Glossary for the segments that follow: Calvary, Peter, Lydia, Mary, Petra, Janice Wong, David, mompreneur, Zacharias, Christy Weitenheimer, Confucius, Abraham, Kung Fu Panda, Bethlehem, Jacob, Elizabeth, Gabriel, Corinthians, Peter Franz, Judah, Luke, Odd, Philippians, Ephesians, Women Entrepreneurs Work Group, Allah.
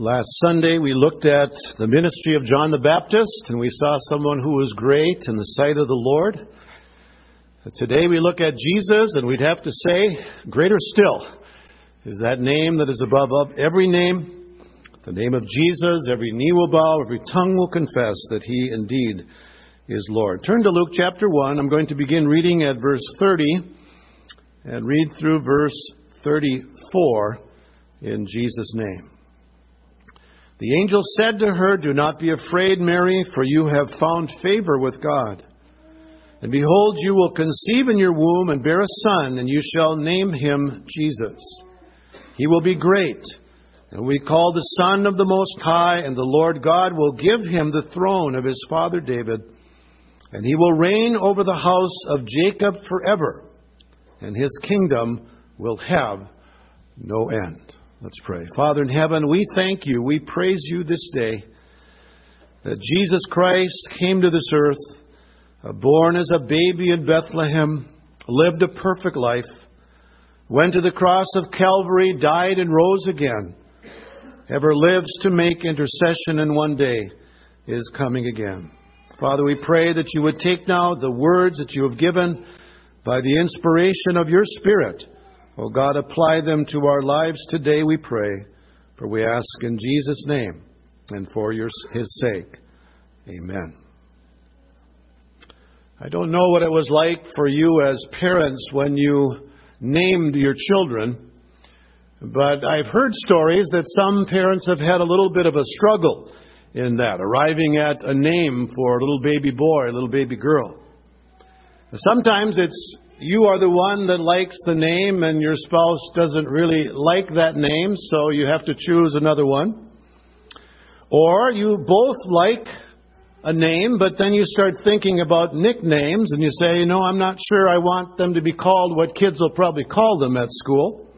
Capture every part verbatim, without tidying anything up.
Last Sunday, we looked at the ministry of John the Baptist, and we saw someone who was great in the sight of the Lord. Today, we look at Jesus, and we'd have to say, greater still is that name that is above every name, the name of Jesus. Every knee will bow, every tongue will confess that he indeed is Lord. Turn to Luke chapter one. I'm going to begin reading at verse thirty and read through verse thirty-four in Jesus' name. The angel said to her, "Do not be afraid, Mary, for you have found favor with God. And behold, you will conceive in your womb and bear a son, and you shall name him Jesus. He will be great, and we call the Son of the Most High, and the Lord God will give him the throne of his father David, and he will reign over the house of Jacob forever, and his kingdom will have no end." Let's pray. Father in heaven, we thank you, we praise you this day, that Jesus Christ came to this earth, born as a baby in Bethlehem, lived a perfect life, went to the cross of Calvary, died and rose again, ever lives to make intercession, and one day is coming again. Father, we pray that you would take now the words that you have given by the inspiration of your Spirit. Oh God, apply them to our lives today, we pray, for we ask in Jesus' name and for your, his sake. Amen. I don't know what it was like for you as parents when you named your children, but I've heard stories that some parents have had a little bit of a struggle in that, arriving at a name for a little baby boy, a little baby girl. Sometimes it's you are the one that likes the name, and your spouse doesn't really like that name, so you have to choose another one. Or you both like a name, but then you start thinking about nicknames, and you say, you know, I'm not sure I want them to be called what kids will probably call them at school.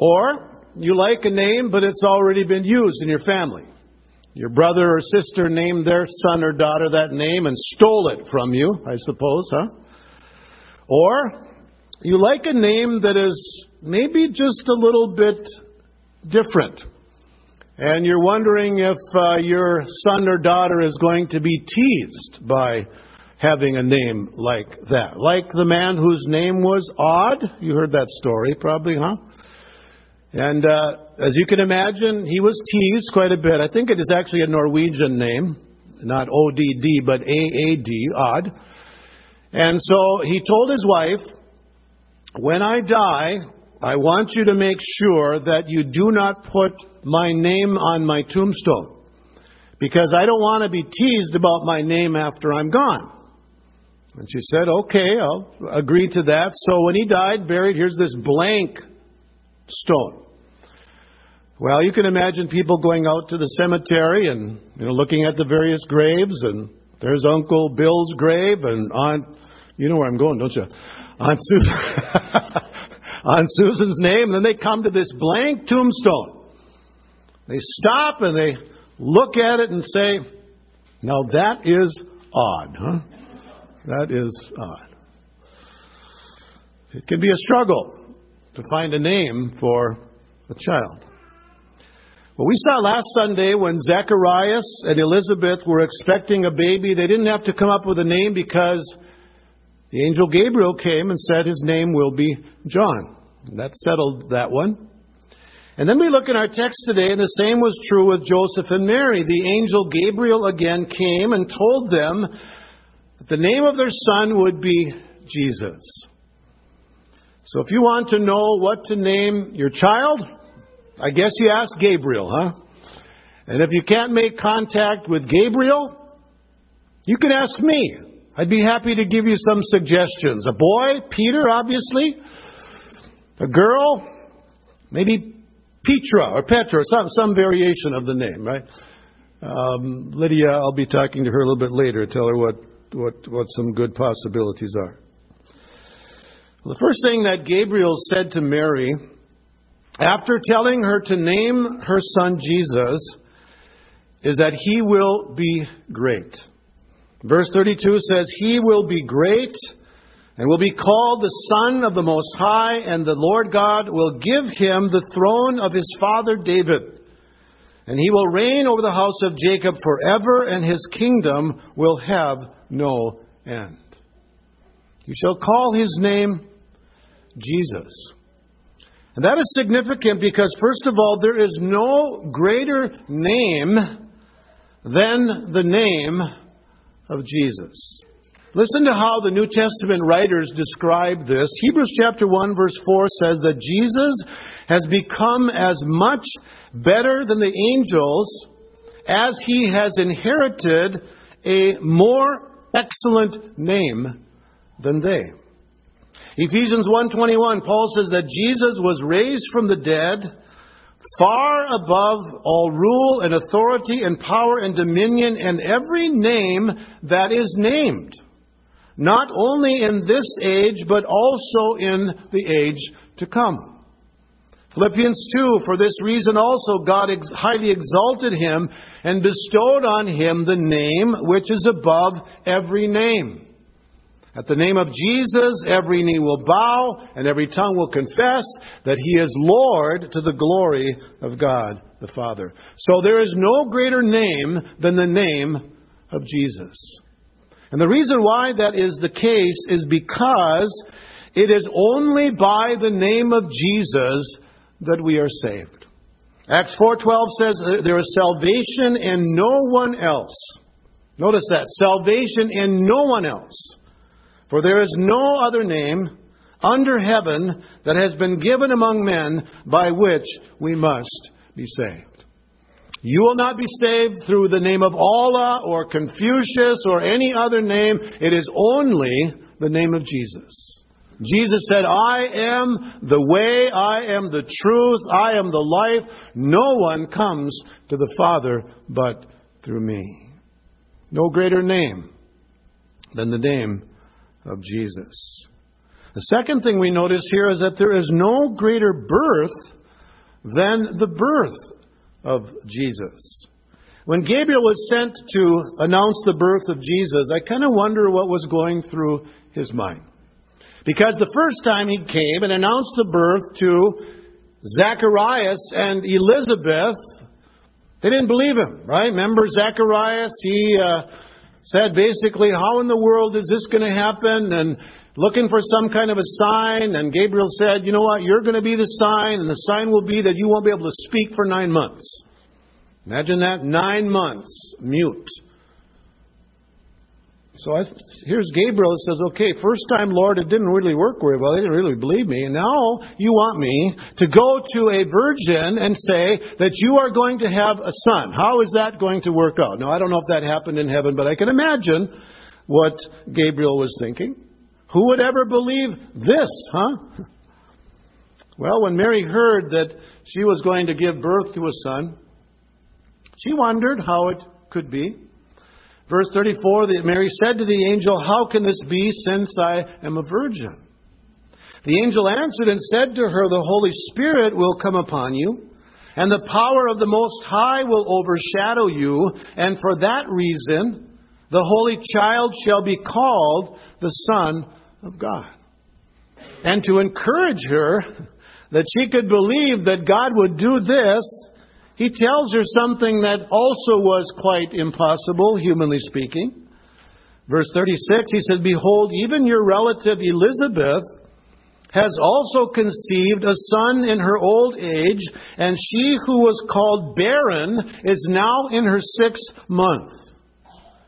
Or you like a name, but it's already been used in your family. Your brother or sister named their son or daughter that name and stole it from you, I suppose, huh? Or you like a name that is maybe just a little bit different. And you're wondering if uh, your son or daughter is going to be teased by having a name like that. Like the man whose name was Odd. You heard that story probably, huh? And uh, as you can imagine, he was teased quite a bit. I think it is actually a Norwegian name. Not O D D, but A A D, Odd. And so he told his wife, when I die, I want you to make sure that you do not put my name on my tombstone, because I don't want to be teased about my name after I'm gone. And she said, okay, I'll agree to that. So when he died, buried, here's this blank stone. Well, you can imagine people going out to the cemetery and, you know, looking at the various graves, and there's Uncle Bill's grave, and Aunt, you know where I'm going, don't you? Aunt Susan, Aunt Susan's name. And then they come to this blank tombstone. They stop and they look at it and say, now that is odd, huh? That is odd. It can be a struggle to find a name for a child. Well, we saw last Sunday when Zacharias and Elizabeth were expecting a baby, they didn't have to come up with a name because the angel Gabriel came and said his name will be John. And that settled that one. And then we look in our text today, and the same was true with Joseph and Mary. The angel Gabriel again came and told them that the name of their son would be Jesus. So if you want to know what to name your child, I guess you ask Gabriel, huh? And if you can't make contact with Gabriel, you can ask me. I'd be happy to give you some suggestions. A boy, Peter, obviously. A girl, maybe Petra or Petra, or some, some variation of the name, right? Um, Lydia, I'll be talking to her a little bit later. Tell her what, what, what some good possibilities are. Well, the first thing that Gabriel said to Mary, after telling her to name her son Jesus, is that he will be great. Verse thirty-two says, he will be great and will be called the Son of the Most High, and the Lord God will give him the throne of his father David. And he will reign over the house of Jacob forever, and his kingdom will have no end. You shall call his name Jesus. And that is significant because, first of all, there is no greater name than the name of Jesus. Listen to how the New Testament writers describe this. Hebrews chapter one verse four says that Jesus has become as much better than the angels as he has inherited a more excellent name than they. Ephesians one twenty-one, Paul says that Jesus was raised from the dead, far above all rule and authority and power and dominion and every name that is named, not only in this age, but also in the age to come. Philippians two, for this reason also God ex- highly exalted him and bestowed on him the name which is above every name. At the name of Jesus, every knee will bow and every tongue will confess that he is Lord, to the glory of God the Father. So there is no greater name than the name of Jesus. And the reason why that is the case is because it is only by the name of Jesus that we are saved. Acts four twelve says there is salvation in no one else. Notice that, salvation in no one else. For there is no other name under heaven that has been given among men by which we must be saved. You will not be saved through the name of Allah or Confucius or any other name. It is only the name of Jesus. Jesus said, I am the way, I am the truth, I am the life. No one comes to the Father but through me. No greater name than the name of Jesus. The second thing we notice here is that there is no greater birth than the birth of Jesus. When Gabriel was sent to announce the birth of Jesus, I kind of wonder what was going through his mind. Because the first time he came and announced the birth to Zacharias and Elizabeth, they didn't believe him, right? Remember Zacharias? He uh, said basically, how in the world is this going to happen? And looking for some kind of a sign. And Gabriel said, you know what? You're going to be the sign. And the sign will be that you won't be able to speak for nine months. Imagine that. Nine months. Mute. So I, here's Gabriel that says, okay, first time, Lord, it didn't really work very well. They didn't really believe me. And now you want me to go to a virgin and say that you are going to have a son. How is that going to work out? Now, I don't know if that happened in heaven, but I can imagine what Gabriel was thinking. Who would ever believe this, huh? Well, when Mary heard that she was going to give birth to a son, she wondered how it could be. Verse thirty-four, Mary said to the angel, how can this be since I am a virgin? The angel answered and said to her, the Holy Spirit will come upon you, and the power of the Most High will overshadow you. And for that reason, the Holy Child shall be called the Son of God. And to encourage her that she could believe that God would do this, he tells her something that also was quite impossible, humanly speaking. Verse thirty-six, he says, behold, even your relative Elizabeth has also conceived a son in her old age, and she who was called barren is now in her sixth month.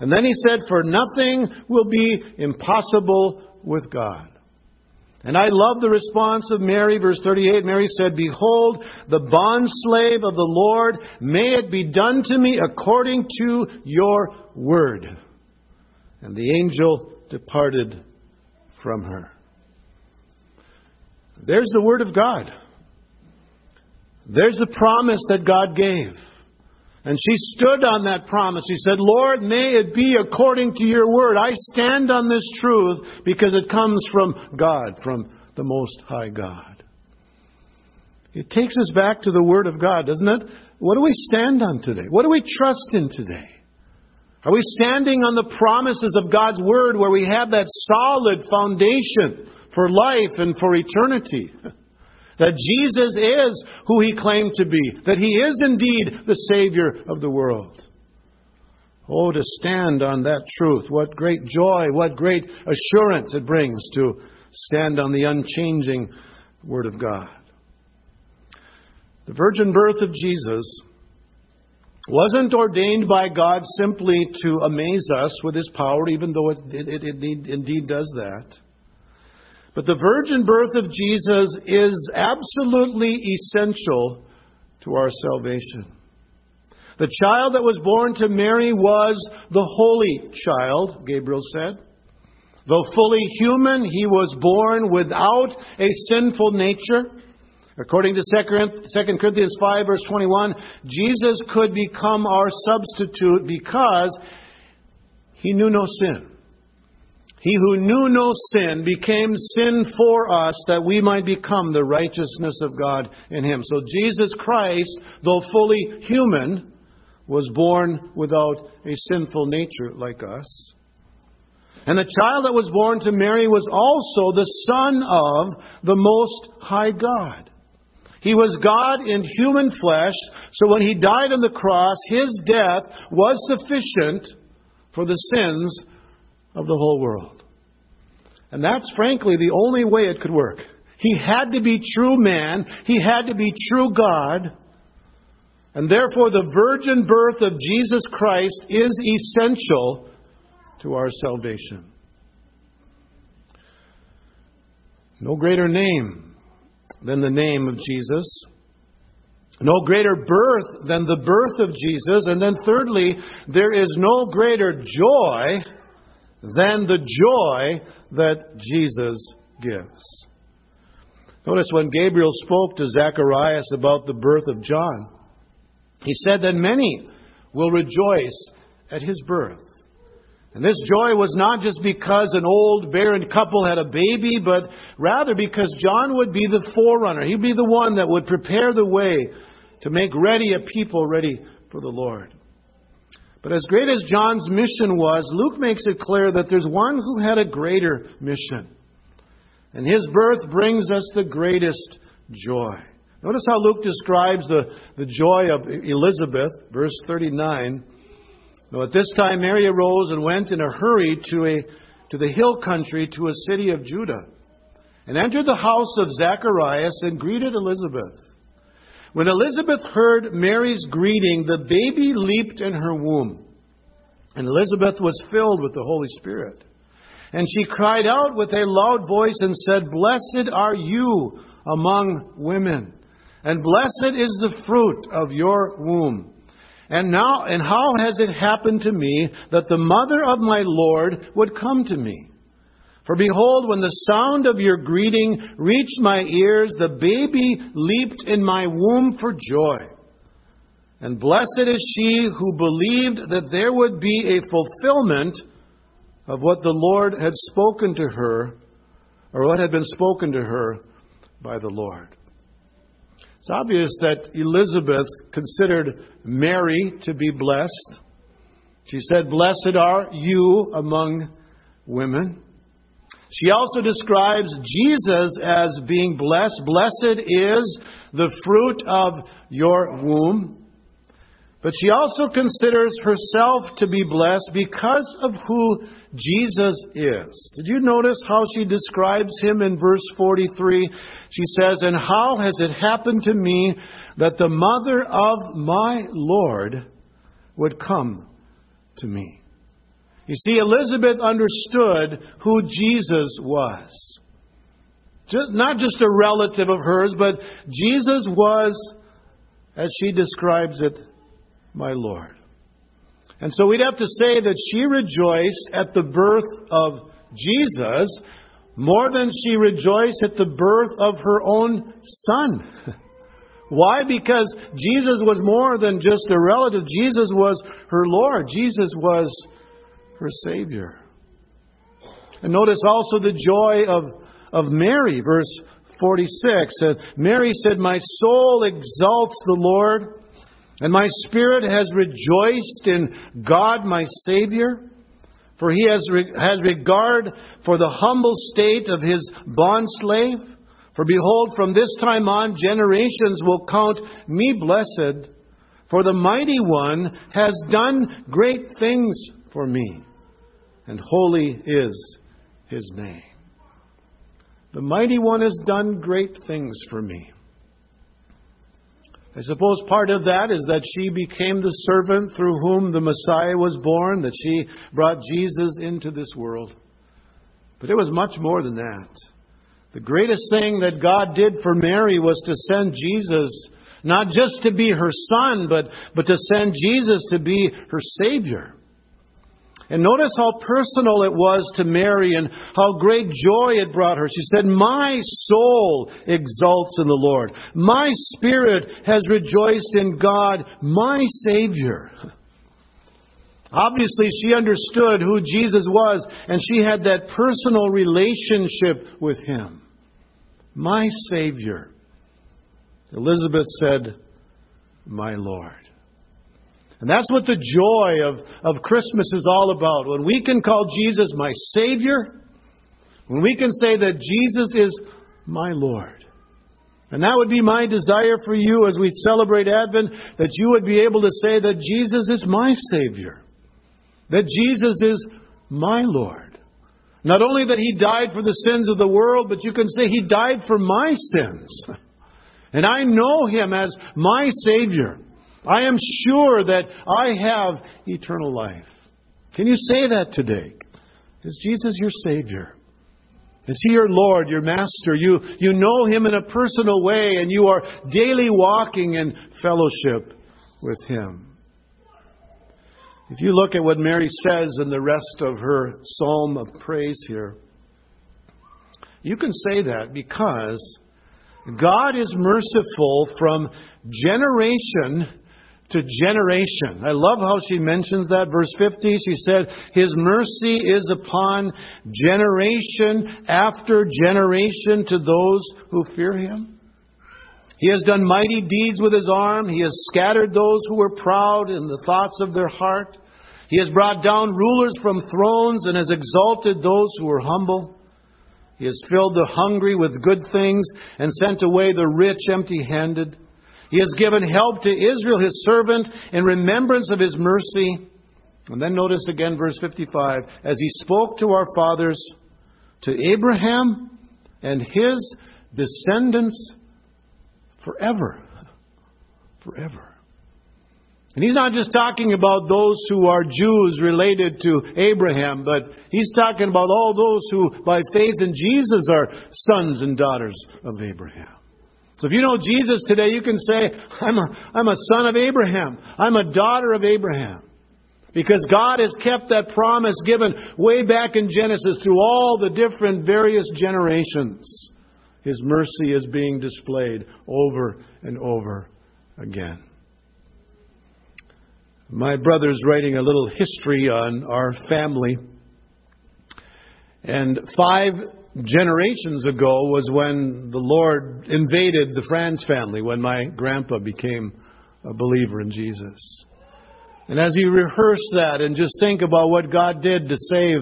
And then he said, for nothing will be impossible with God. And I love the response of Mary. Verse thirty-eight, Mary said, behold, the bondslave of the Lord, may it be done to me according to your word. And the angel departed from her. There's the word of God. There's the promise that God gave. And she stood on that promise. She said, Lord, may it be according to your word. I stand on this truth because it comes from God, from the Most High God. It takes us back to the word of God, doesn't it? What do we stand on today? What do we trust in today? Are we standing on the promises of God's word where we have that solid foundation for life and for eternity? That Jesus is who He claimed to be. That He is indeed the Savior of the world. Oh, to stand on that truth. What great joy, what great assurance it brings to stand on the unchanging Word of God. The virgin birth of Jesus wasn't ordained by God simply to amaze us with His power, even though it, it, it, it indeed does that. But the virgin birth of Jesus is absolutely essential to our salvation. The child that was born to Mary was the holy child, Gabriel said. Though fully human, He was born without a sinful nature. According to Second Corinthians five, verse twenty-one, Jesus could become our substitute because He knew no sin. He who knew no sin became sin for us that we might become the righteousness of God in Him. So Jesus Christ, though fully human, was born without a sinful nature like us. And the child that was born to Mary was also the Son of the Most High God. He was God in human flesh, so when He died on the cross, His death was sufficient for the sins of the whole world. And that's frankly the only way it could work. He had to be true man. He had to be true God. And therefore the virgin birth of Jesus Christ is essential to our salvation. No greater name than the name of Jesus. No greater birth than the birth of Jesus. And then thirdly, there is no greater joy than the joy that Jesus gives. Notice when Gabriel spoke to Zacharias about the birth of John, he said that many will rejoice at his birth. And this joy was not just because an old barren couple had a baby, but rather because John would be the forerunner. He'd be the one that would prepare the way to make ready a people ready for the Lord. But as great as John's mission was, Luke makes it clear that there's one who had a greater mission. And His birth brings us the greatest joy. Notice how Luke describes the, the joy of Elizabeth, verse thirty-nine. Now at this time Mary arose and went in a hurry to a to the hill country, to a city of Judah, and entered the house of Zacharias and greeted Elizabeth. When Elizabeth heard Mary's greeting, the baby leaped in her womb, and Elizabeth was filled with the Holy Spirit. And she cried out with a loud voice and said, "Blessed are you among women, and blessed is the fruit of your womb. And now, and how has it happened to me that the mother of my Lord would come to me? For behold, when the sound of your greeting reached my ears, the baby leaped in my womb for joy. And blessed is she who believed that there would be a fulfillment of what the Lord had spoken to her, or what had been spoken to her by the Lord." It's obvious that Elizabeth considered Mary to be blessed. She said, "Blessed are you among women." She also describes Jesus as being blessed. Blessed is the fruit of your womb. But she also considers herself to be blessed because of who Jesus is. Did you notice how she describes Him in verse forty-three? She says, "And how has it happened to me that the mother of my Lord would come to me?" You see, Elizabeth understood who Jesus was. Just, not just a relative of hers, but Jesus was, as she describes it, my Lord. And so we'd have to say that she rejoiced at the birth of Jesus more than she rejoiced at the birth of her own son. Why? Because Jesus was more than just a relative. Jesus was her Lord. Jesus was her Savior. And notice also the joy of, of Mary, verse forty-six. Mary said, "My soul exalts the Lord, and my spirit has rejoiced in God my Savior, for He has, re- has regard for the humble state of His bondslave. For behold, from this time on, generations will count me blessed, for the Mighty One has done great things for me, and holy is His name. The Mighty One has done great things for me. I suppose part of that is that she became the servant through whom the Messiah was born, that she brought Jesus into this world. But it was much more than that. The greatest thing that God did for Mary was to send Jesus, not just to be her son, but, but to send Jesus to be her Savior. And notice how personal it was to Mary and how great joy it brought her. She said, "My soul exults in the Lord. My spirit has rejoiced in God, my Savior." Obviously, she understood who Jesus was, and she had that personal relationship with Him. My Savior. Elizabeth said, "My Lord." And that's what the joy of, of Christmas is all about. When we can call Jesus my Savior, when we can say that Jesus is my Lord. And that would be my desire for you as we celebrate Advent, that you would be able to say that Jesus is my Savior, that Jesus is my Lord. Not only that He died for the sins of the world, but you can say He died for my sins. And I know Him as my Savior. I am sure that I have eternal life. Can you say that today? Is Jesus your Savior? Is He your Lord, your Master? You, you know Him in a personal way, and you are daily walking in fellowship with Him. If you look at what Mary says in the rest of her psalm of praise here, you can say that because God is merciful from generation to generation. I love how she mentions that. Verse fifty, she said, His mercy is upon generation after generation to those who fear Him. He has done mighty deeds with His arm. He has scattered those who were proud in the thoughts of their heart. He has brought down rulers from thrones and has exalted those who were humble. He has filled the hungry with good things and sent away the rich empty-handed. He has given help to Israel, His servant, in remembrance of His mercy. And then notice again verse fifty-five. As He spoke to our fathers, to Abraham and his descendants forever. Forever. And He's not just talking about those who are Jews related to Abraham, but He's talking about all those who by faith in Jesus are sons and daughters of Abraham. So if you know Jesus today, you can say, I'm a, I'm a son of Abraham. I'm a daughter of Abraham. Because God has kept that promise given way back in Genesis through all the different various generations. His mercy is being displayed over and over again. My brother's writing a little history on our family. And five generations ago was when the Lord invaded the Franz family, when my grandpa became a believer in Jesus. And as you rehearse that and just think about what God did to save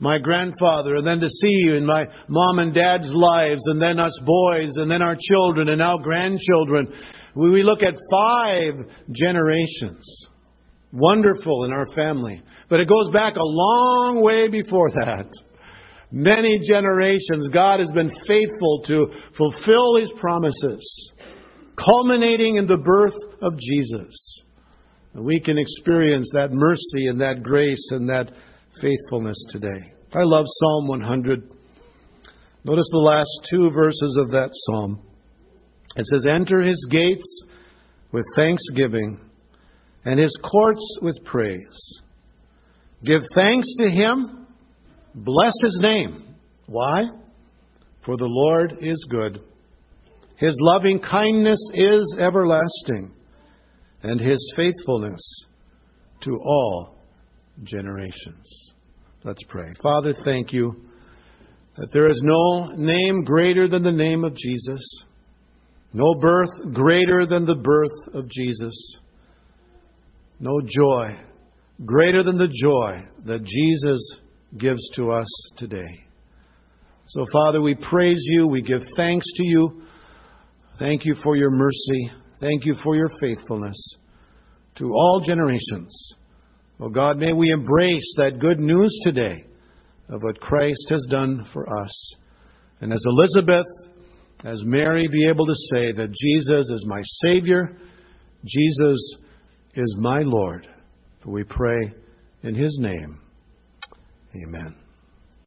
my grandfather, and then to see you in my mom and dad's lives, and then us boys, and then our children, and now grandchildren, we look at five generations. Wonderful in our family. But it goes back a long way before that. Many generations, God has been faithful to fulfill His promises, culminating in the birth of Jesus. And we can experience that mercy and that grace and that faithfulness today. I love Psalm one hundred. Notice the last two verses of that psalm. It says, "Enter His gates with thanksgiving and His courts with praise. Give thanks to Him. Bless His name." Why? "For the Lord is good. His loving kindness is everlasting, and His faithfulness to all generations." Let's pray. Father, thank You that there is no name greater than the name of Jesus, no birth greater than the birth of Jesus, no joy greater than the joy that Jesus gives to us today. So, Father, we praise you. We give thanks to you. Thank you for your mercy. Thank you for your faithfulness to all generations. Oh, God, may we embrace that good news today of what Christ has done for us. And as Elizabeth, as Mary, be able to say that Jesus is my Savior, Jesus is my Lord. For we pray in His name. Amen.